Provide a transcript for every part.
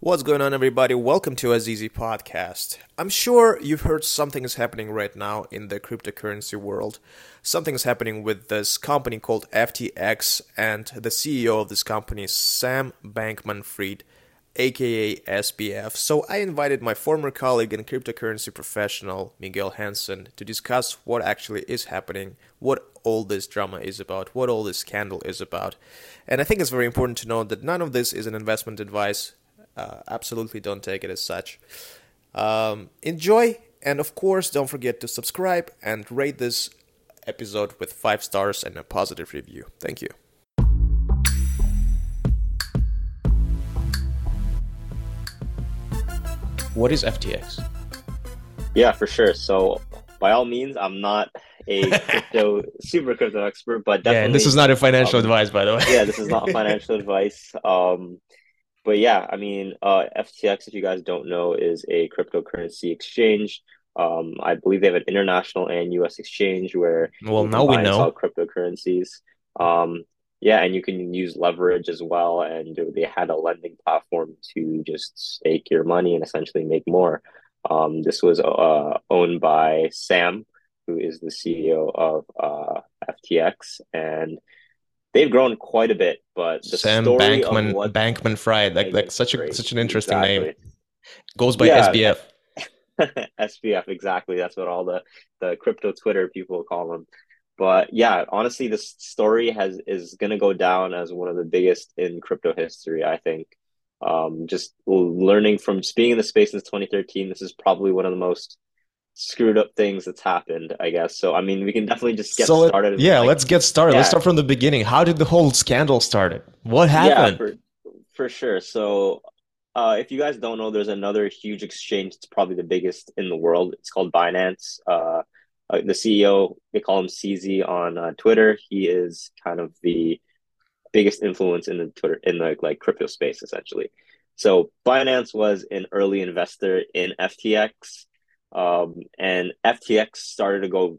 What's going on, everybody? Welcome to Azizi Podcast. I'm sure you've heard something is happening right now in the cryptocurrency world. Something is happening with this company called FTX, and the CEO of this company, Sam Bankman-Fried, aka SBF. So I invited my former colleague and cryptocurrency professional, Miguel Henson, to discuss what actually is happening, what all this drama is about, what all this scandal is about. And I think it's very important to note that none of this is an investment advice. Absolutely don't take it as such. Enjoy, and of course, don't forget to subscribe and rate this episode with 5 stars and a positive review. Thank you. What is FTX? Yeah, for sure. So by all means, I'm not a super crypto expert, but definitely... Yeah, and this is not a financial advice, by the way. Yeah, this is not financial advice. But yeah, I mean, FTX, if you guys don't know, is a cryptocurrency exchange. I believe they have an international and U.S. exchange where you can buy and sell cryptocurrencies. Yeah, and you can use leverage as well. And they had a lending platform to just stake your money and essentially make more. This was owned by Sam, who is the CEO of FTX, and they've grown quite a bit. But the Sam Bankman-Fried, like such an interesting name. Goes by SBF. SBF, exactly. That's what all the crypto Twitter people call him. But yeah, honestly, this story is going to go down as one of the biggest in crypto history, I think. Just learning from being in the space since 2013, this is probably one of the most screwed up things that's happened, I guess. So, I mean, we can definitely just get started. Yeah, let's get started. Yeah. Let's start from the beginning. How did the whole scandal start? What happened? Yeah, for sure. So if you guys don't know, there's another huge exchange. It's probably the biggest in the world. It's called Binance. The CEO, they call him CZ on Twitter. He is kind of the biggest influence in the Twitter in the crypto space, essentially. So Binance was an early investor in FTX, and FTX started to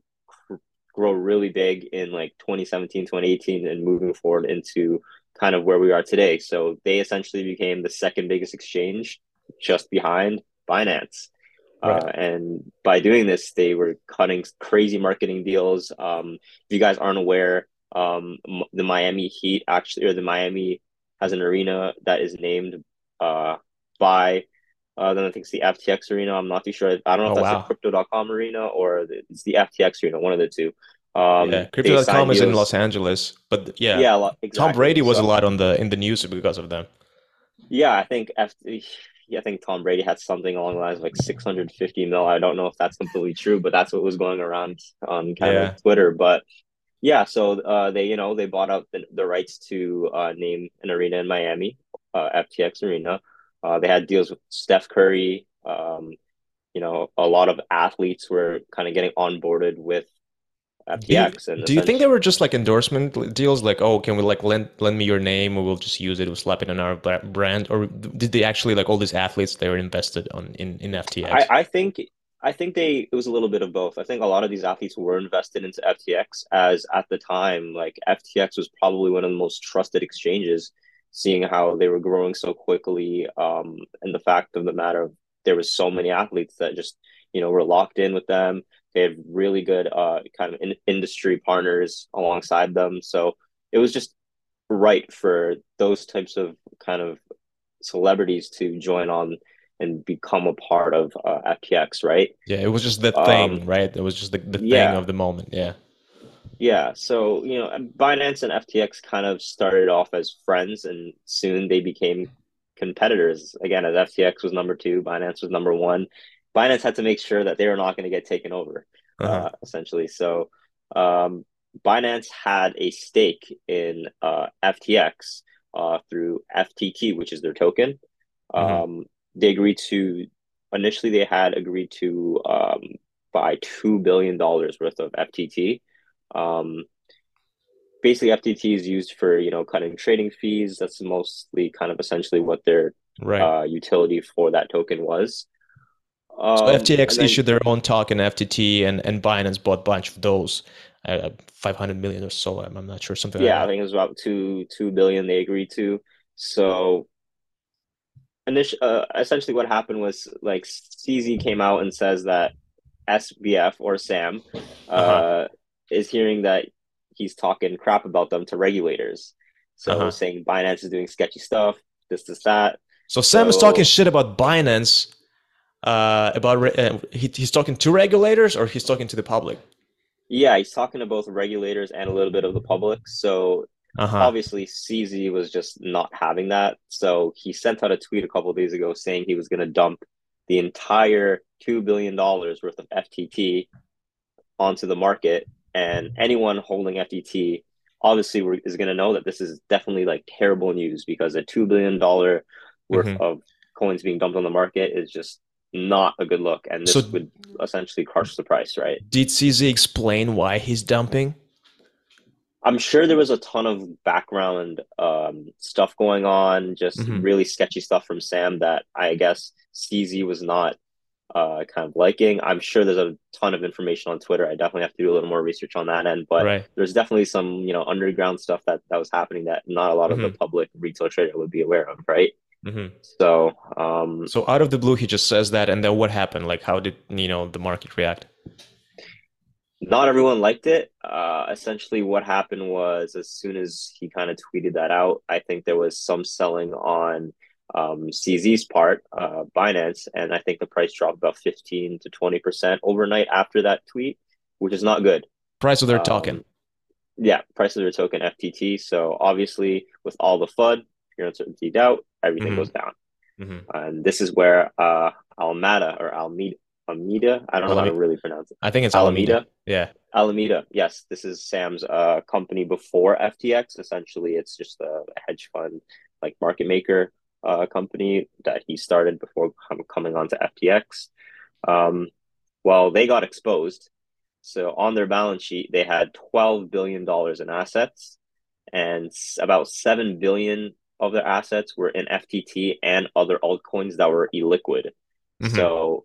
grow really big in 2017, 2018, and moving forward into kind of where we are today. So they essentially became the second biggest exchange, just behind Binance. Right. And by doing this, they were cutting crazy marketing deals. If you guys aren't aware, the Miami Heat Miami has an arena that is named by then I think it's the FTX arena. I'm not too sure. I don't know if that's the Crypto.com arena or it's the FTX arena, one of the two. Crypto.com is in Los Angeles, but yeah, exactly. Tom Brady was in the news because of them. Yeah, I think Tom Brady had something along the lines of $650 million. I don't know if that's completely true, but that's what was going around on kind of Twitter. But yeah, so they bought up the rights to name an arena in Miami, FTX Arena. They had deals with Steph Curry. A lot of athletes were kind of getting onboarded with FTX. Do you think they were just endorsement deals? Can we lend me your name, or we'll just use it, we'll slap it on our brand? Or did they actually all these athletes, they were invested in FTX? I think it was a little bit of both. I think a lot of these athletes were invested into FTX, as at the time, FTX was probably one of the most trusted exchanges, seeing how they were growing so quickly. And the fact of the matter, there was so many athletes that just, were locked in with them. They had really good kind of industry partners alongside them. So it was just right for those types of kind of celebrities to join on and become a part of FTX, right? Yeah, it was just the thing, right? It was just the thing of the moment, yeah. Yeah, so, Binance and FTX kind of started off as friends, and soon they became competitors. Again, as FTX was number 2, Binance was number 1. Binance had to make sure that they were not going to get taken over, essentially. So Binance had a stake in FTX through FTT, which is their token. They initially agreed to buy $2 billion worth of FTT. Basically, FTT is used for, cutting trading fees. That's mostly kind of essentially what their utility for that token was. So FTX issued their own token, FTT, and Binance bought a bunch of those, 500 million or so. I'm not sure, something like that. Yeah, I think it was about 2 billion they agreed to. So essentially what happened was, like, CZ came out and says that SBF or Sam is hearing that he's talking crap about them to regulators. So saying Binance is doing sketchy stuff, this, that. So Sam is talking shit about Binance. He's talking to regulators, or he's talking to the public? Yeah, he's talking to both regulators and a little bit of the public. So obviously CZ was just not having that. So he sent out a tweet a couple of days ago saying he was going to dump the entire $2 billion worth of FTT onto the market. And anyone holding FTT obviously is going to know that this is definitely, like, terrible news, because a $2 billion worth of coins being dumped on the market is just not a good look. And this would essentially crush the price, right? Did CZ explain why he's dumping? I'm sure there was a ton of background stuff going on, just really sketchy stuff from Sam that I guess CZ was not kind of liking. I'm sure there's a ton of information on Twitter. I definitely have to do a little more research on that end, but there's definitely some, you know, underground stuff that was happening that not a lot of the public retail trader would be aware of, right? So, so out of the blue, he just says that, and then what happened? Like, how did, you know, the market react? Not everyone liked it. Essentially, what happened was, as soon as he kind of tweeted that out, I think there was some selling on CZ's part, Binance, and I think the price dropped about 15 to 20% overnight after that tweet, which is not good. Price of their token. Yeah, price of their token, FTT. So obviously, with all the FUD, fear, uncertainty, doubt, everything goes down. And this is where Alameda, I don't know how to really pronounce it. I think it's Alameda. Yeah. Alameda. Yes. This is Sam's company before FTX. Essentially, it's just a hedge fund, like, market maker company that he started before coming on to FTX. Well, they got exposed. So on their balance sheet, they had $12 billion in assets, and about $7 billion of their assets were in FTT and other altcoins that were illiquid. So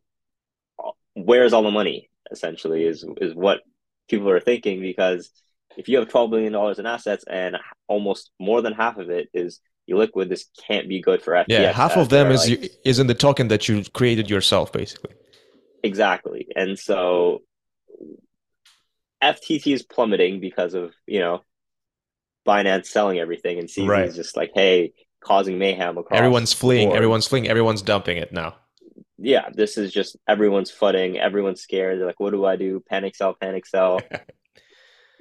where's all the money, essentially, is what people are thinking, because if you have $12 billion in assets and almost more than half of it is illiquid, this can't be good for FTX. Yeah, half of them is in the token that you created yourself, basically. Exactly. And so FTT is plummeting because of, you know, Binance selling everything, and CZ is just like, hey, causing mayhem across. Everyone's fleeing, everyone's dumping it now. Yeah, this is just everyone's fudding, everyone's scared. They're like, what do I do? Panic sell.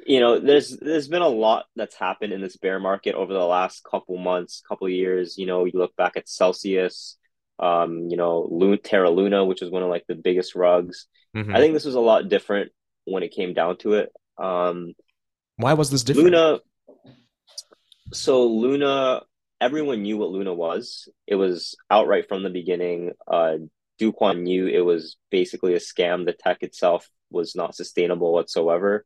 You know, there's been a lot that's happened in this bear market over the last couple months, couple years. You know, you look back at Celsius, you know, Terra Luna, which is one of, like, the biggest rugs. I think this was a lot different when it came down to it. Why was this different? Luna, everyone knew what Luna was. It was outright from the beginning. Duquan knew it was basically a scam. The tech itself was not sustainable whatsoever.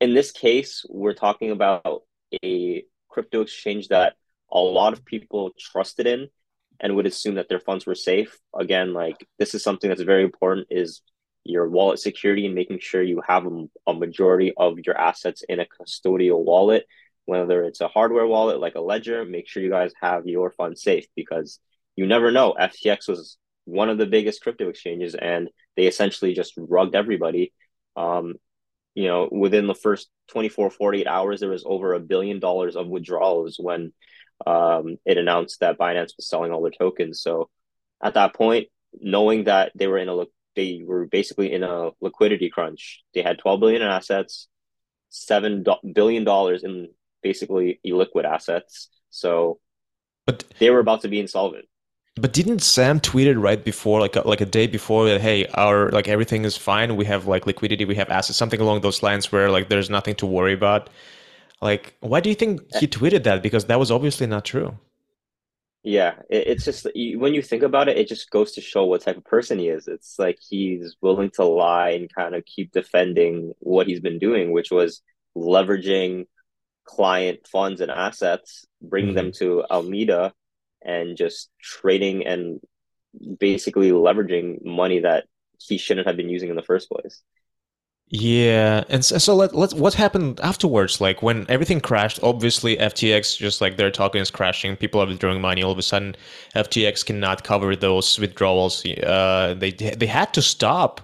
In this case, we're talking about a crypto exchange that a lot of people trusted in and would assume that their funds were safe. Again, like, this is something that's very important, is your wallet security and making sure you have a majority of your assets in a custodial wallet. Whether it's a hardware wallet like a Ledger, make sure you guys have your funds safe, because you never know. FTX was one of the biggest crypto exchanges, and they essentially just rugged everybody. You know, within the first 24, 48 hours, there was over $1 billion of withdrawals when it announced that Binance was selling all their tokens. So at that point, knowing that they were basically in a liquidity crunch, they had $12 billion in assets, $7 billion in basically illiquid assets, but they were about to be insolvent. But didn't Sam tweet it right before, like a day before, that hey, our, like, everything is fine, we have, like, liquidity, we have assets, something along those lines, where, like, there's nothing to worry about? Like, why do you think he tweeted that? Because that was obviously not true. Yeah, it's just, when you think about it, it just goes to show what type of person he is. It's like, he's willing to lie and kind of keep defending what he's been doing, which was leveraging client funds and assets, bringing them to Alameda, and just trading and basically leveraging money that he shouldn't have been using in the first place. Yeah, and so let's what happened afterwards? Like when everything crashed, obviously FTX, just like their token is crashing, people are withdrawing money. All of a sudden, FTX cannot cover those withdrawals. They had to stop.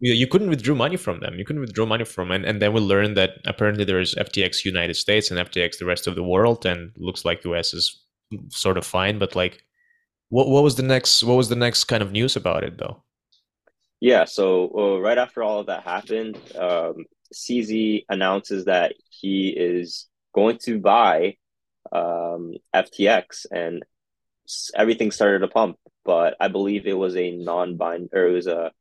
You couldn't withdraw money from them. And then we learned that apparently there is FTX United States and FTX the rest of the world, and looks like US is sort of fine. But like, what was the next kind of news about it though? Yeah, so right after all of that happened, CZ announces that he is going to buy FTX, and everything started to pump. But I believe it was a non-binding, or it was a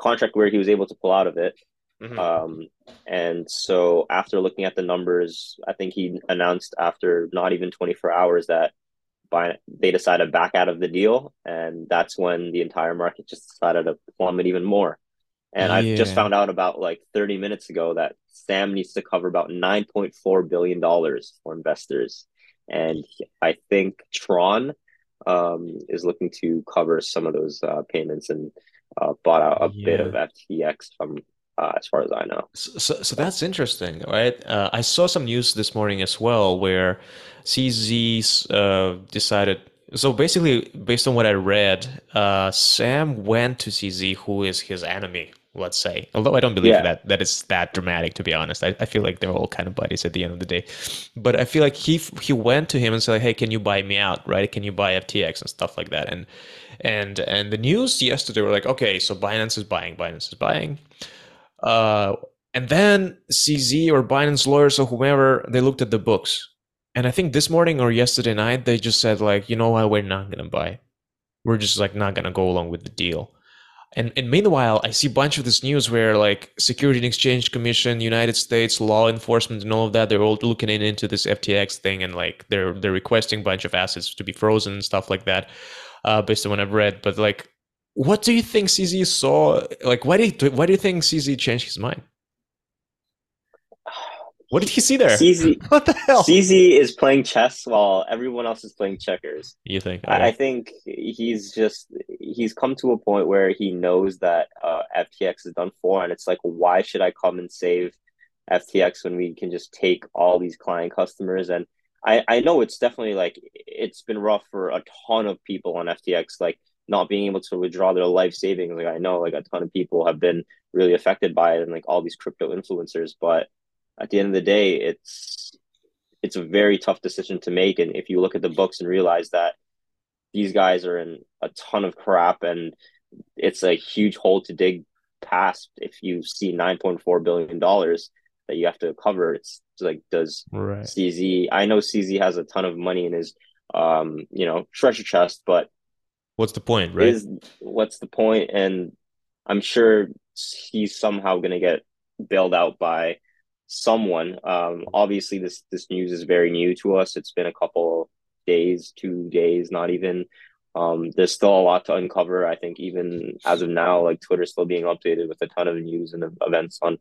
contract where he was able to pull out of it. Mm-hmm. And so after looking at the numbers, I think he announced after not even 24 hours that they decided to back out of the deal, and that's when the entire market just decided to plummet even more. And yeah. I just found out about like 30 minutes ago that Sam needs to cover about $9.4 billion for investors. And I think Tron is looking to cover some of those payments and bought out a bit of FTX from as far as I know. So that's interesting, right? I saw some news this morning as well where CZ decided. So basically, based on what I read, Sam went to CZ, who is his enemy, let's say. Although I don't believe that it's that dramatic, to be honest. I feel like they're all kind of buddies at the end of the day. But I feel like he went to him and said, hey, can you buy me out, right? Can you buy FTX and stuff like that? And the news yesterday were like, okay, so Binance is buying. And then CZ or Binance lawyers or whomever, they looked at the books. And I think this morning or yesterday night, they just said like, you know what, we're not going to buy. We're just like not going to go along with the deal. And meanwhile, I see a bunch of this news where like Security and Exchange Commission, United States, law enforcement and all of that, they're all looking into this FTX thing. And like they're requesting a bunch of assets to be frozen and stuff like that, based on what I've read. But like, what do you think CZ saw? Like, why do you think CZ changed his mind? What did he see there? CZ, what the hell? CZ is playing chess while everyone else is playing checkers. You think? Okay. I think he's come to a point where he knows that FTX is done for, and it's like, why should I come and save FTX when we can just take all these client customers? And I know it's definitely like it's been rough for a ton of people on FTX, like not being able to withdraw their life savings. Like I know like a ton of people have been really affected by it, and like all these crypto influencers, but at the end of the day, it's a very tough decision to make. And if you look at the books and realize that these guys are in a ton of crap, and it's a huge hole to dig past, if you see $9.4 billion that you have to cover, it's like, does CZ, I know CZ has a ton of money in his, treasure chest, but what's the point, right? What's the point? And I'm sure he's somehow going to get bailed out by someone. Obviously, this news is very new to us. It's been a couple days, 2 days, not even. There's still a lot to uncover. I think even as of now, like Twitter's still being updated with a ton of news and events on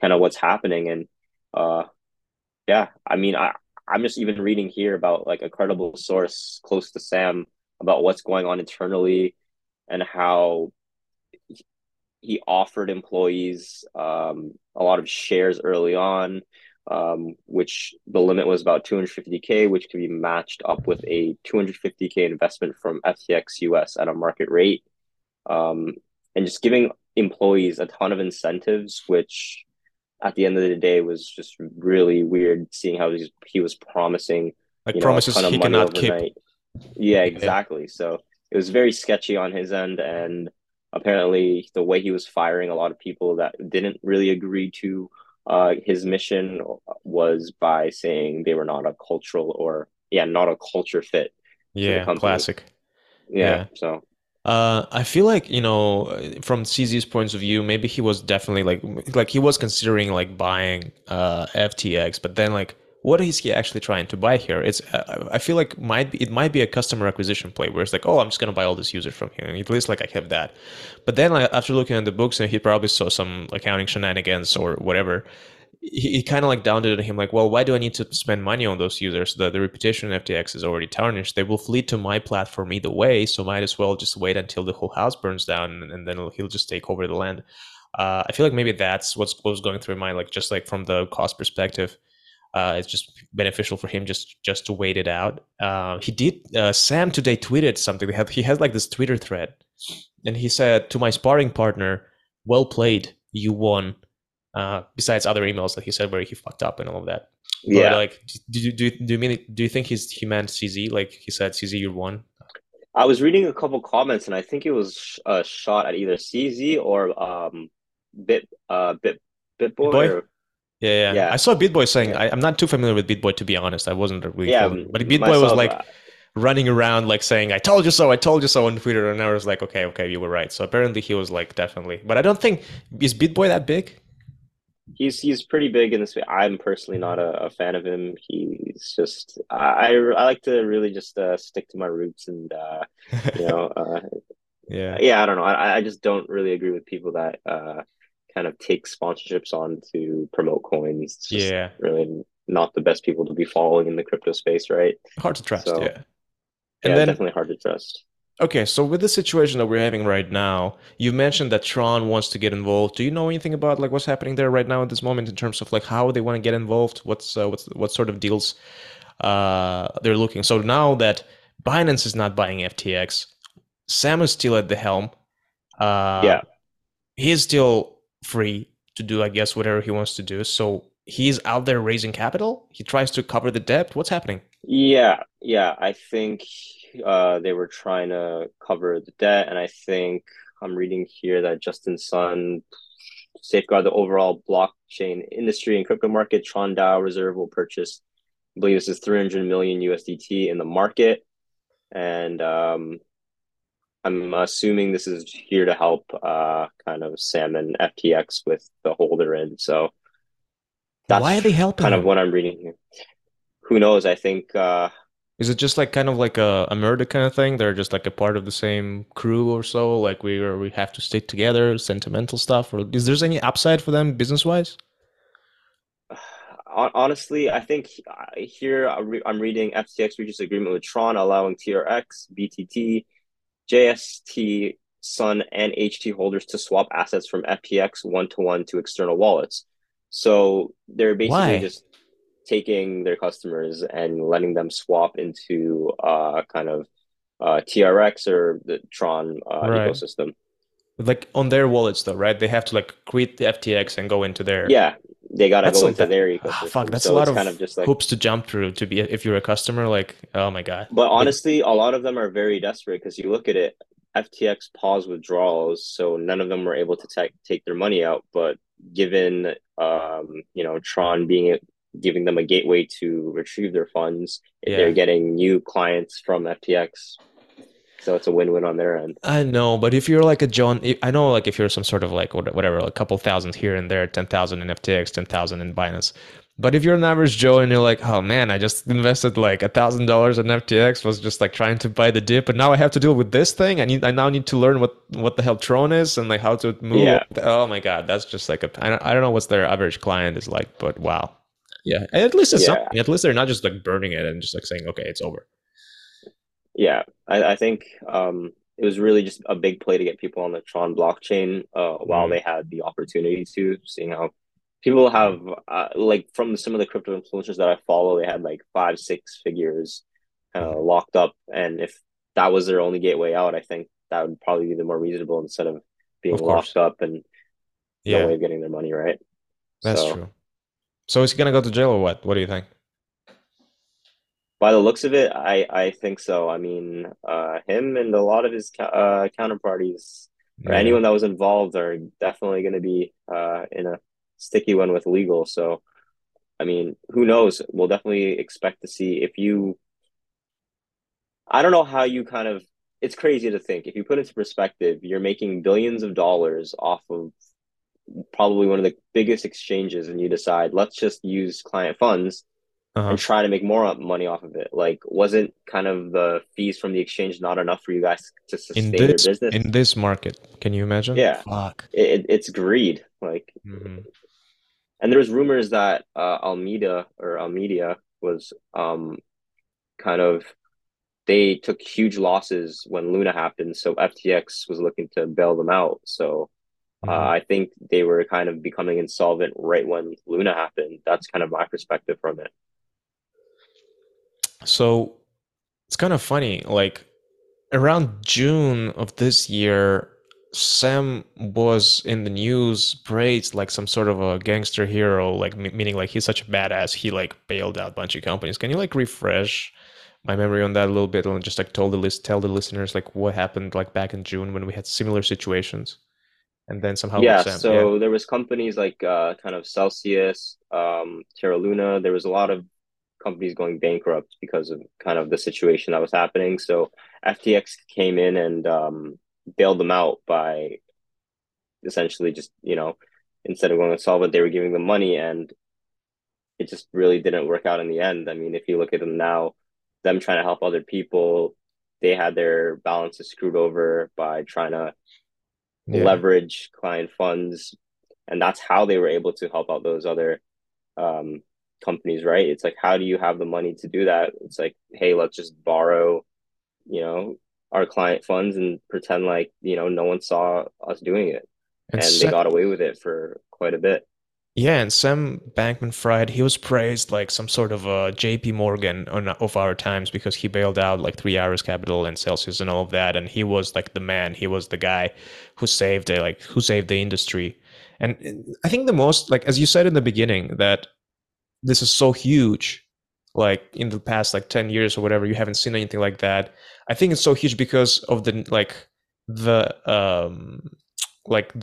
kind of what's happening. And I mean, I'm just even reading here about like a credible source close to Sam about what's going on internally and how he offered employees a lot of shares early on, which the limit was about $250K, which could be matched up with a $250K investment from FTX US at a market rate, and just giving employees a ton of incentives, which at the end of the day was just really weird, seeing how he was promising like promises a ton of money overnight. Yeah, exactly. So it was very sketchy on his end, and apparently the way he was firing a lot of people that didn't really agree to his mission was by saying they were not a culture fit. Yeah, classic. Yeah. So I feel like, from CZ's points of view, maybe he was definitely like he was considering like buying FTX, but then like, what is he actually trying to buy here? It's I feel like it might be a customer acquisition play where it's like, oh, I'm just going to buy all these users from here. And at least like I have that. But then like, after looking at the books, and he probably saw some accounting shenanigans or whatever, he kind of like downed it on him like, well, why do I need to spend money on those users? The reputation of FTX is already tarnished. They will flee to my platform either way. So might as well just wait until the whole house burns down, and then he'll just take over the land. I feel like maybe that's what was going through my mind, like just like from the cost perspective. It's just beneficial for him just to wait it out. He did. Sam today tweeted something. He has like this Twitter thread, and he said to my sparring partner, "Well played, you won." Besides other emails that he said where he fucked up and all of that. Yeah. But like, do you think he meant CZ? Like he said, CZ, you won. I was reading a couple comments, and I think it was a shot at either CZ or BitBoy. Or... Yeah. I saw BitBoy saying, I'm not too familiar with BitBoy, to be honest. I wasn't really familiar. But BitBoy was like running around, like saying, I told you so on Twitter. And I was like, okay, you were right. So apparently he was like, definitely. But I don't think, is BitBoy that big? He's pretty big in this way. I'm personally not a fan of him. He's just, I like to really just stick to my roots and, I don't know. I just don't really agree with people that, kind of take sponsorships on to promote coins. It's just really not the best people to be following in the crypto space, right? Hard to trust, so, and then, definitely hard to trust. Okay, so with the situation that we're having right now, you mentioned that Tron wants to get involved. Do you know anything about like what's happening there right now at this moment in terms of like how they want to get involved? What sort of deals they're looking? So now that Binance is not buying FTX, Sam is still at the helm. He's still free to do, I guess, whatever he wants to do. So he's out there raising capital. He tries to cover the debt. What's happening? Yeah. I think they were trying to cover the debt, and I think I'm reading here that Justin Sun, safeguard the overall blockchain industry and crypto market. Tron DAO Reserve will purchase, I believe this is $300 million USDT in the market, and I'm assuming this is here to help kind of Sam and FTX with the holder in. So that's why are they helping? Kind of what I'm reading here. Who knows? I think is it just like kind of like a murder kind of thing? They're just like a part of the same crew or so. Like we have to stick together, sentimental stuff. Or is there any upside for them business wise? Honestly, I think here I'm reading FTX reaches agreement with Tron, allowing TRX, BTT, JST, Sun, and HT holders to swap assets from FTX one-to-one to external wallets. So they're basically just taking their customers and letting them swap into kind of TRX or the Tron ecosystem. Like on their wallets though, right? They have to like quit the FTX and go into their... Yeah, they got to go into their ecosystem. That's so a lot of kind of just like hoops to jump through to be, if you're a customer, like, oh my God. But honestly, a lot of them are very desperate because you look at it, FTX paused withdrawals. So none of them were able to take their money out. But given, Tron giving them a gateway to retrieve their funds, they're getting new clients from FTX. So it's a win-win on their end. I know, but if you're like if you're some sort of like whatever, a couple thousand here and there, 10,000 in FTX, 10,000 in Binance. But if you're an average Joe and you're like, oh man, I just invested like $1,000 in FTX, was just like trying to buy the dip, and now I have to deal with this thing. I now need to learn what the hell Tron is and like how to move. Yeah. Oh my God, that's just like I don't know what's their average client is like, but wow. Yeah, at least it's something. At least they're not just like burning it and just like saying, okay, it's over. Yeah, I think it was really just a big play to get people on the Tron blockchain while they had the opportunity to, seeing how people have, like from some of the crypto influencers that I follow, they had like 5-6 figures locked up. And if that was their only gateway out, I think that would probably be the more reasonable instead of being locked up and no way of getting their money, right? That's true. So is he going to go to jail or what? What do you think? By the looks of it, I think so. I mean, him and a lot of his counterparties, or anyone that was involved, are definitely going to be in a sticky one with legal. So, I mean, who knows? We'll definitely expect to see if you... I don't know how you kind of... It's crazy to think. If you put it into perspective, you're making billions of dollars off of probably one of the biggest exchanges, and you decide, let's just use client funds and try to make more money off of it. Like, wasn't kind of the fees from the exchange not enough for you guys to sustain your business? In this market, can you imagine? Yeah. Fuck. It's greed. Like, and there was rumors that Alameda was kind of, they took huge losses when Luna happened. So FTX was looking to bail them out. So I think they were kind of becoming insolvent right when Luna happened. That's kind of my perspective from it. So it's kind of funny, like around June of this year, Sam was in the news praised like some sort of a gangster hero, like meaning like he's such a badass. He like bailed out a bunch of companies. Can you like refresh my memory on that a little bit and just like tell the listeners like what happened like back in June when we had similar situations? And then somehow there was companies like kind of Celsius, Terra Luna. There was a lot of companies going bankrupt because of kind of the situation that was happening. So FTX came in and bailed them out by essentially just, you know, instead of going insolvent, they were giving them money, and it just really didn't work out in the end. I mean, if you look at them now, them trying to help other people, they had their balances screwed over by trying to leverage client funds, and that's how they were able to help out those other companies, right? It's like, how do you have the money to do that? It's like, hey, let's just borrow, you know, our client funds and pretend like, you know, no one saw us doing it, and they got away with it for quite a bit. Yeah, and Sam Bankman-Fried, he was praised like some sort of a JP Morgan of our times because he bailed out like 3 hours Capital and Celsius and all of that, and he was like the man. He was the guy who saved it, like who saved the industry. And I think the most, like as you said in the beginning, that this is so huge. Like in the past like 10 years or whatever, you haven't seen anything like that. I think it's so huge because of the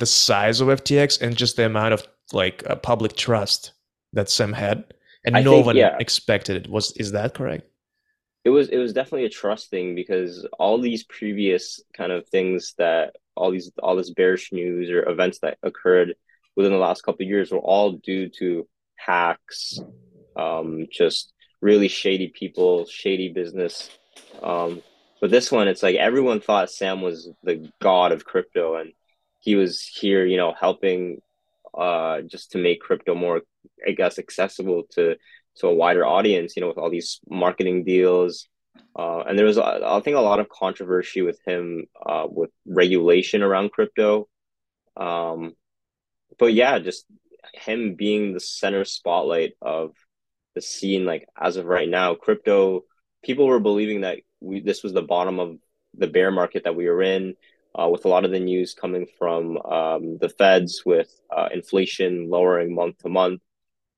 size of FTX and just the amount of like a public trust that Sam had, and no one expected it. Is that correct? It was definitely a trust thing, because all these previous kind of things that all this bearish news or events that occurred within the last couple of years were all due to hacks, just really shady people, shady business. But this one, it's like everyone thought Sam was the god of crypto, and he was here, you know, helping just to make crypto more, I guess, accessible to a wider audience, you know, with all these marketing deals. And there was, I think, a lot of controversy with him with regulation around crypto. But yeah, just him being the center spotlight of the scene, like as of right now, crypto, people were believing that this was the bottom of the bear market that we were in. With a lot of the news coming from the feds with inflation lowering month to month,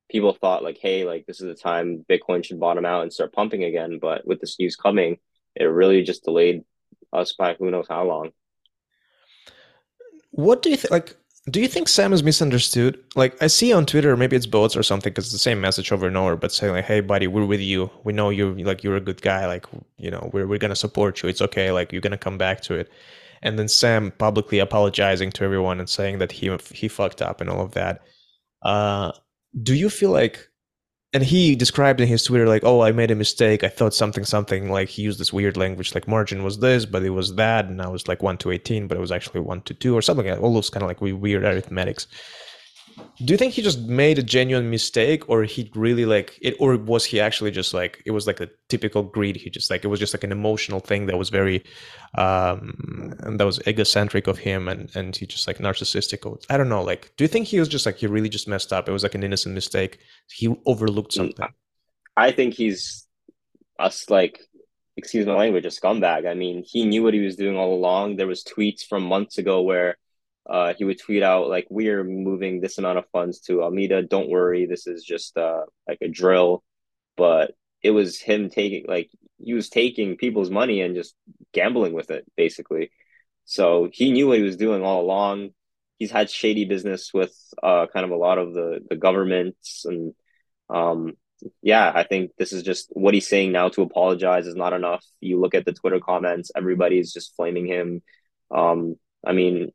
people thought like, hey, like this is the time Bitcoin should bottom out and start pumping again. But with this news coming, it really just delayed us by who knows how long. What do you think? Like, do you think Sam is misunderstood? Like, I see on Twitter, maybe it's bots or something, because it's the same message over and over, but saying like, hey, buddy, we're with you. We know you, like, you're a good guy. Like, you know, we're going to support you. It's okay. Like, you're going to come back to it. And then Sam publicly apologizing to everyone and saying that he fucked up and all of that. Do you feel like, and he described in his Twitter like, oh, I made a mistake. I thought something, like he used this weird language, like margin was this, but it was that. And I was like 1:18, but it was actually 1:2 or something like that. All those kind of like weird arithmetics. Do you think he just made a genuine mistake, or he really like it, or was he actually just like, it was like a typical greed? He just like, it was just like an emotional thing that was very, and that was egocentric of him, and he just like narcissistic. I don't know. Like, do you think he was just like, he really just messed up? It was like an innocent mistake. He overlooked something. I think he's excuse my language, a scumbag. I mean, he knew what he was doing all along. There was tweets from months ago where he would tweet out like, we are moving this amount of funds to Alameda. Don't worry. This is just like a drill. But it was him taking people's money and just gambling with it, basically. So he knew what he was doing all along. He's had shady business with kind of a lot of the governments. And I think this is just what he's saying now to apologize is not enough. You look at the Twitter comments, everybody's just flaming him. I mean,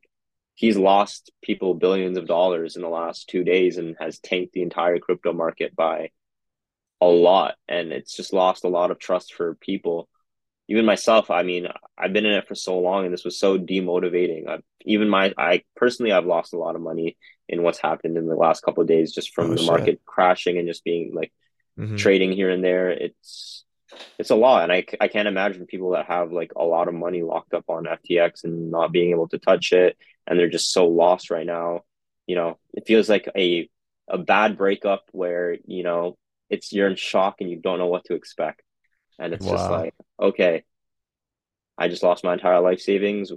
he's lost people billions of dollars in the last 2 days and has tanked the entire crypto market by a lot. And it's just lost a lot of trust for people. Even myself, I mean, I've been in it for so long and this was so demotivating. I've lost a lot of money in what's happened in the last couple of days, just from the market crashing and just being like trading here and there. It's it's a lot. And I can't imagine people that have like a lot of money locked up on FTX and not being able to touch it. And they're just so lost right now. You know, it feels like a bad breakup where, you know, it's, you're in shock and you don't know what to expect. And it's just like, okay, I just lost my entire life savings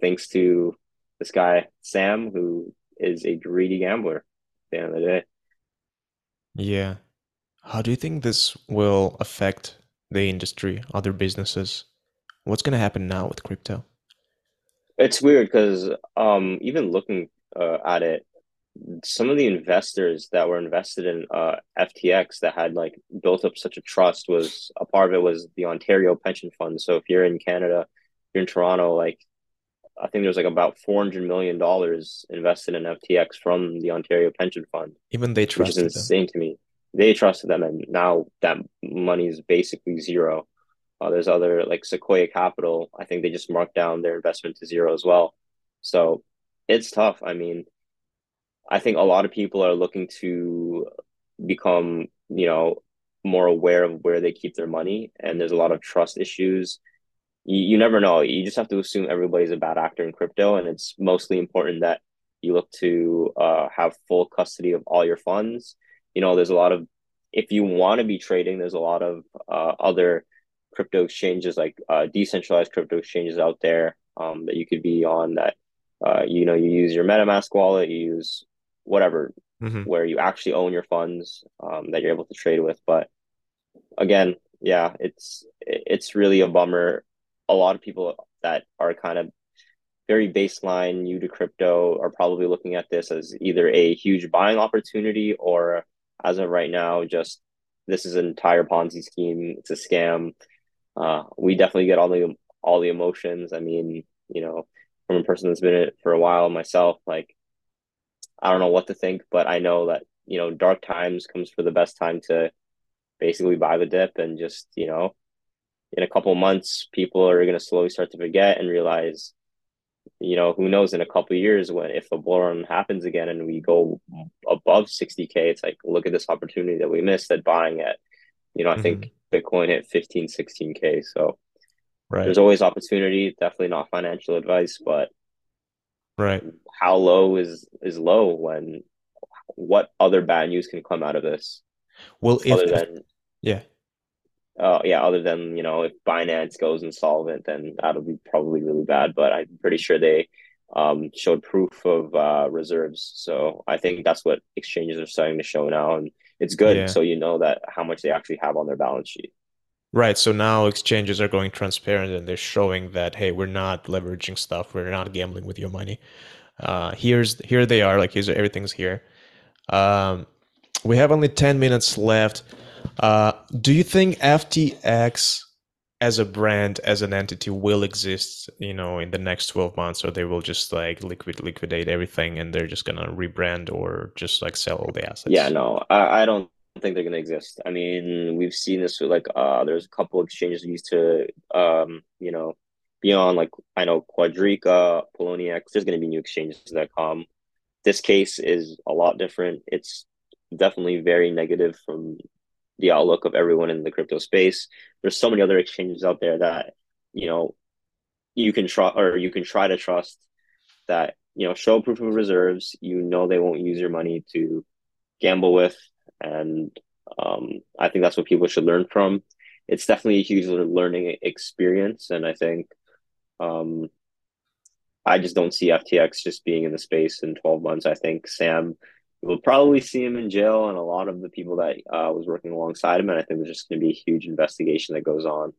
thanks to this guy, Sam, who is a greedy gambler at the end of the day. Yeah. How do you think this will affect the industry, other businesses? What's going to happen now with crypto? It's weird because even looking at it, some of the investors that were invested in FTX that had like built up such a trust was, a part of it was the Ontario Pension Fund. So if you're in Canada, you're in Toronto, like I think there's like about $400 million invested in FTX from the Ontario Pension Fund. Even they trusted them. Which is insane to me. They trusted them, and now that money is basically zero. There's other, like Sequoia Capital, I think they just marked down their investment to zero as well. So it's tough. I mean, I think a lot of people are looking to become, you know, more aware of where they keep their money, and there's a lot of trust issues. You never know. You just have to assume everybody's a bad actor in crypto, and it's mostly important that you look to have full custody of all your funds. You know, there's a lot of, if you want to be trading, there's a lot of other crypto exchanges, like decentralized crypto exchanges out there that you could be on that, you know, you use your MetaMask wallet, you use whatever, where you actually own your funds that you're able to trade with. But again, yeah, it's really a bummer. A lot of people that are kind of very baseline new to crypto are probably looking at this as either a huge buying opportunity or, as of right now, just this is an entire Ponzi scheme. It's a scam. We definitely get all the emotions. I mean, you know, from a person that's been in it for a while myself, like, I don't know what to think, but I know that, you know, dark times comes for the best time to basically buy the dip, and just, you know, in a couple months, people are going to slowly start to forget and realize, you know, who knows, in a couple of years, when, if a bull run happens again and we go above 60K, it's like, look at this opportunity that we missed at buying it. You know, I think Bitcoin hit 15, 16K. So there's always opportunity. Definitely not financial advice, but how low is low when, what other bad news can come out of this? Well, other than, you know, if Binance goes insolvent, then that'll be probably really bad. But I'm pretty sure they showed proof of reserves. So I think that's what exchanges are starting to show now. And it's good. Yeah. So you know that how much they actually have on their balance sheet. Right. So now exchanges are going transparent, and they're showing that, hey, we're not leveraging stuff. We're not gambling with your money. Here they are. Like, everything's here. We have only 10 minutes left. Do you think FTX as a brand, as an entity, will exist, you know, in the next 12 months, or they will just like liquidate everything and they're just going to rebrand or just like sell all the assets? Yeah, no, I don't think they're going to exist. I mean, we've seen this with like, there's a couple of exchanges used to, you know, be on, like, I know Quadriga, Poloniex, there's going to be new exchanges that come. This case is a lot different. It's definitely very negative from the outlook of everyone in the crypto space. There's so many other exchanges out there that, you know, you can try to trust that, you know, show proof of reserves, you know, they won't use your money to gamble with. And I think that's what people should learn from. It's definitely a huge learning experience. And I think I just don't see FTX just being in the space in 12 months. I think Sam, we'll probably see him in jail, and a lot of the people that was working alongside him. And I think there's just going to be a huge investigation that goes on.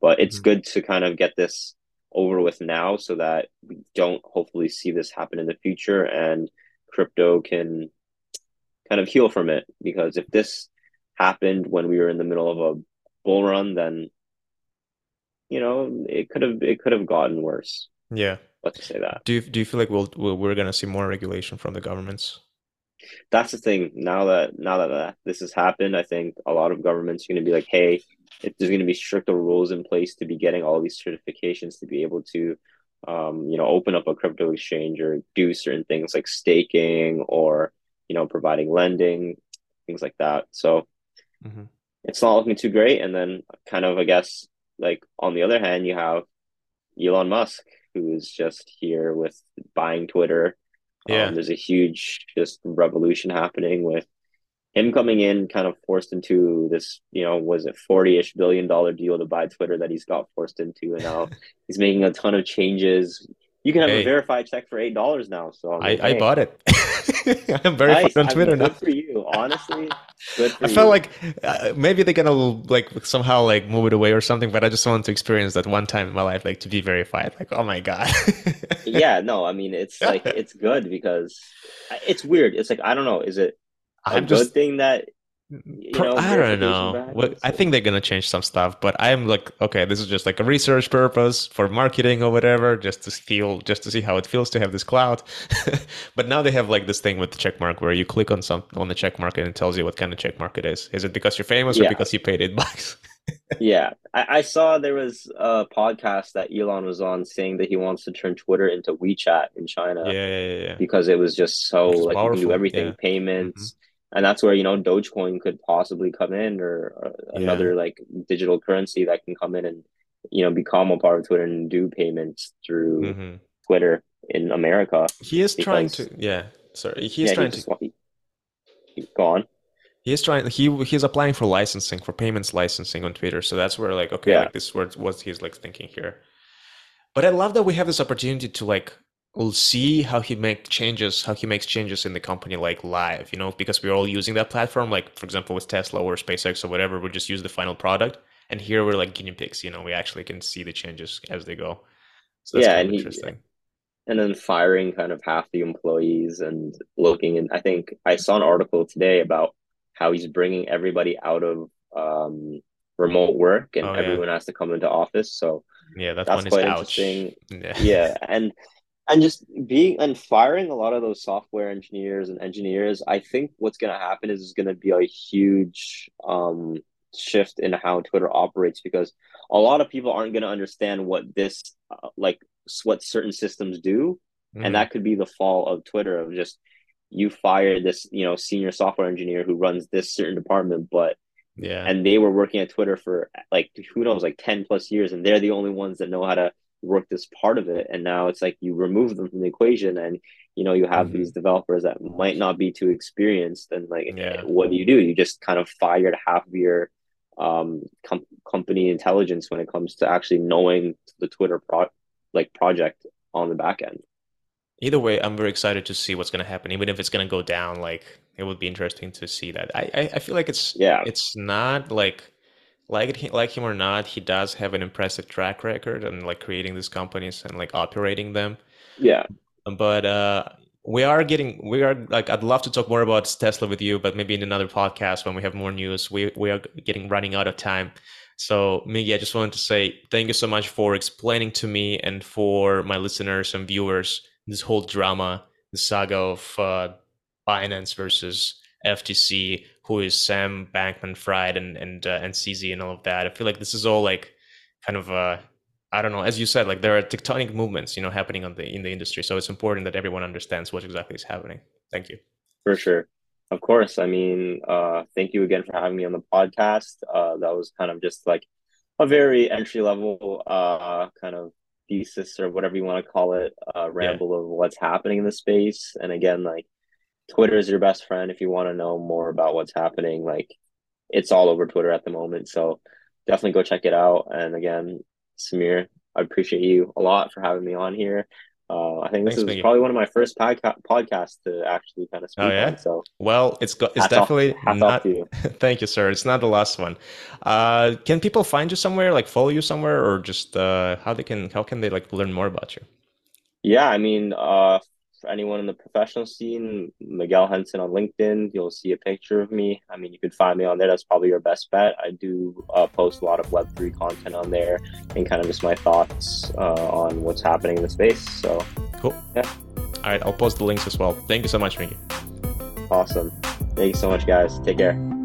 But it's good to kind of get this over with now, so that we don't hopefully see this happen in the future, and crypto can kind of heal from it. Because if this happened when we were in the middle of a bull run, then, you know, it could have gotten worse. Yeah. Let's say that. Do you feel like we're going to see more regulation from the governments? That's the thing. Now that this has happened, I think a lot of governments are going to be like, hey, there's going to be stricter rules in place to be getting all these certifications to be able to, you know, open up a crypto exchange or do certain things like staking or, you know, providing lending, things like that. So it's not looking too great. And then kind of, I guess, like on the other hand, you have Elon Musk, who is just here with buying Twitter. Yeah. There's a huge just revolution happening with him coming in, kind of forced into this, you know, was it $40-ish billion deal to buy Twitter that he's got forced into, and now he's making a ton of changes. You can have a verified check for $8 now. So I bought it. I'm verified on Twitter now. Good for you, honestly. Good for I felt like maybe they're gonna like somehow like move it away or something, but I just wanted to experience that one time in my life, like to be verified. Like, oh my god. Yeah, no, I mean, it's like it's good because it's weird. It's like I don't know. Is it a good thing that? You know, I don't know. What, I think they're gonna change some stuff, but I'm like, okay, this is just like a research purpose for marketing or whatever, just to see how it feels to have this cloud. But now they have like this thing with the checkmark where you click on some on the checkmark and it tells you what kind of checkmark it is. Is it because you're famous or because you paid $8? Yeah, I saw there was a podcast that Elon was on saying that he wants to turn Twitter into WeChat in China. Yeah. Because it was just so like powerful. You can do everything, payments. Mm-hmm. And that's where, you know, Dogecoin could possibly come in or another like digital currency that can come in and, you know, become a part of Twitter and do payments through Twitter in America. He is trying to. Yeah. Sorry. He is trying to. Go on. He's applying for licensing, for payments licensing on Twitter. So that's where like, okay, like this word what he's like thinking here. But I love that we have this opportunity to like. We'll see how he makes changes in the company, like live, you know, because we're all using that platform. Like, for example, with Tesla or SpaceX or whatever, we just use the final product. And here we're like guinea pigs, you know, we actually can see the changes as they go. So that's kind of interesting. And then firing kind of half the employees and looking. And I think I saw an article today about how he's bringing everybody out of remote work and everyone has to come into office. So that's one quite interesting. And just firing a lot of those software engineers, I think what's going to happen is going to be a huge shift in how Twitter operates, because a lot of people aren't going to understand what this, what certain systems do. Mm-hmm. And that could be the fall of Twitter, of just you fire this, you know, senior software engineer who runs this certain department, but and they were working at Twitter for like, who knows, like 10 plus years. And they're the only ones that know how to work this part of it, and now it's like you remove them from the equation, and you know you have these developers that might not be too experienced, and like what do? You just kind of fired half of your company intelligence when it comes to actually knowing the Twitter project on the back end. Either way, I'm very excited to see what's going to happen, even if it's going to go down. Like, it would be interesting to see that. I feel like it's not like him or not, he does have an impressive track record and like creating these companies and like operating them. Yeah. But I'd love to talk more about Tesla with you, but maybe in another podcast when we have more news. We are running out of time. So Miggy, I just wanted to say thank you so much for explaining to me and for my listeners and viewers this whole drama, the saga of Binance versus FTC, who is Sam Bankman-Fried and CZ and all of that. I feel like this is all like kind of I don't know, as you said, like there are tectonic movements, you know, happening in the industry. So it's important that everyone understands what exactly is happening. Thank you. For sure. Of course. I mean, thank you again for having me on the podcast. That was kind of just like a very entry level kind of thesis or whatever you want to call it, ramble of what's happening in the space. And again, like, Twitter is your best friend. If you want to know more about what's happening, like, it's all over Twitter at the moment. So definitely go check it out. And again, Samir, I appreciate you a lot for having me on here. I think this is probably one of my first podcasts to actually kind of speak on. So, well, it's definitely not. Thank you, sir. It's not the last one. Can people find you somewhere, like follow you somewhere, or just how can they like learn more about you? Yeah, I mean, for anyone in the professional scene, Miguel Henson on LinkedIn, you'll see a picture of me. I mean, you could find me on there. That's probably your best bet. I do post a lot of Web3 content on there and kind of just my thoughts on what's happening in the space. So, cool. Yeah. All right. I'll post the links as well. Thank you so much, Miggy. Awesome. Thank you so much, guys. Take care.